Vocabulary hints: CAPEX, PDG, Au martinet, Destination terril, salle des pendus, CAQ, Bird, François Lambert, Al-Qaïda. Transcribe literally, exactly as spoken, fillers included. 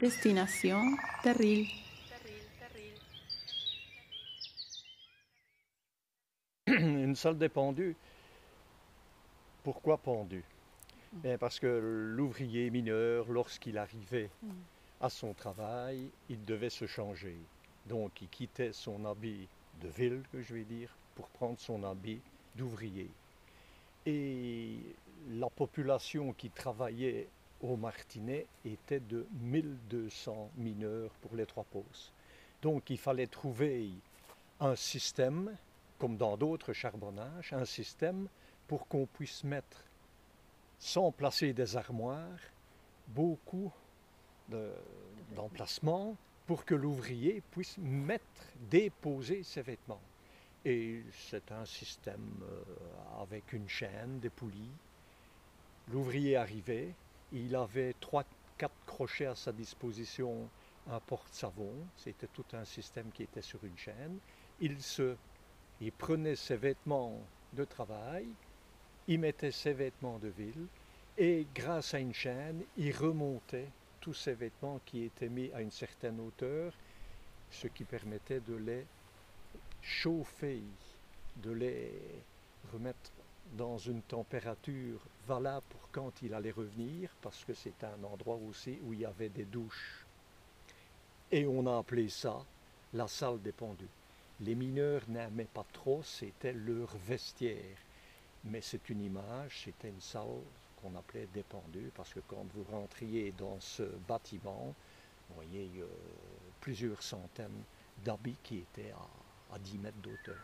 Destination terril. Une salle des pendus. Pourquoi pendus? Bien, parce que l'ouvrier mineur, lorsqu'il arrivait à son travail, il devait se changer. Donc il quittait son habit de ville, que je vais dire, pour prendre son habit d'ouvrier. Et la population qui travaillait au martinet était de mille deux cents mineurs pour les trois postes. Donc il fallait trouver un système, comme dans d'autres charbonnages, un système pour qu'on puisse mettre, sans placer des armoires, beaucoup d'emplacements pour que l'ouvrier puisse mettre, déposer ses vêtements. Et c'est un système avec une chaîne, des poulies. L'ouvrier arrivait, il avait trois, quatre crochets à sa disposition, un porte-savon, c'était tout un système qui était sur une chaîne. Il, se, il prenait ses vêtements de travail, il mettait ses vêtements de ville, et grâce à une chaîne, il remontait tous ses vêtements qui étaient mis à une certaine hauteur, ce qui permettait de les chauffer, de les remettre dans une température valable pour quand il allait revenir, parce que c'est un endroit aussi où il y avait des douches. Et on a appelé ça la salle des pendus. Les mineurs n'aimaient pas trop, c'était leur vestiaire. Mais c'est une image, c'était une salle qu'on appelait des pendus, parce que quand vous rentriez dans ce bâtiment, vous voyez euh, plusieurs centaines d'habits qui étaient à, à dix mètres d'auteur.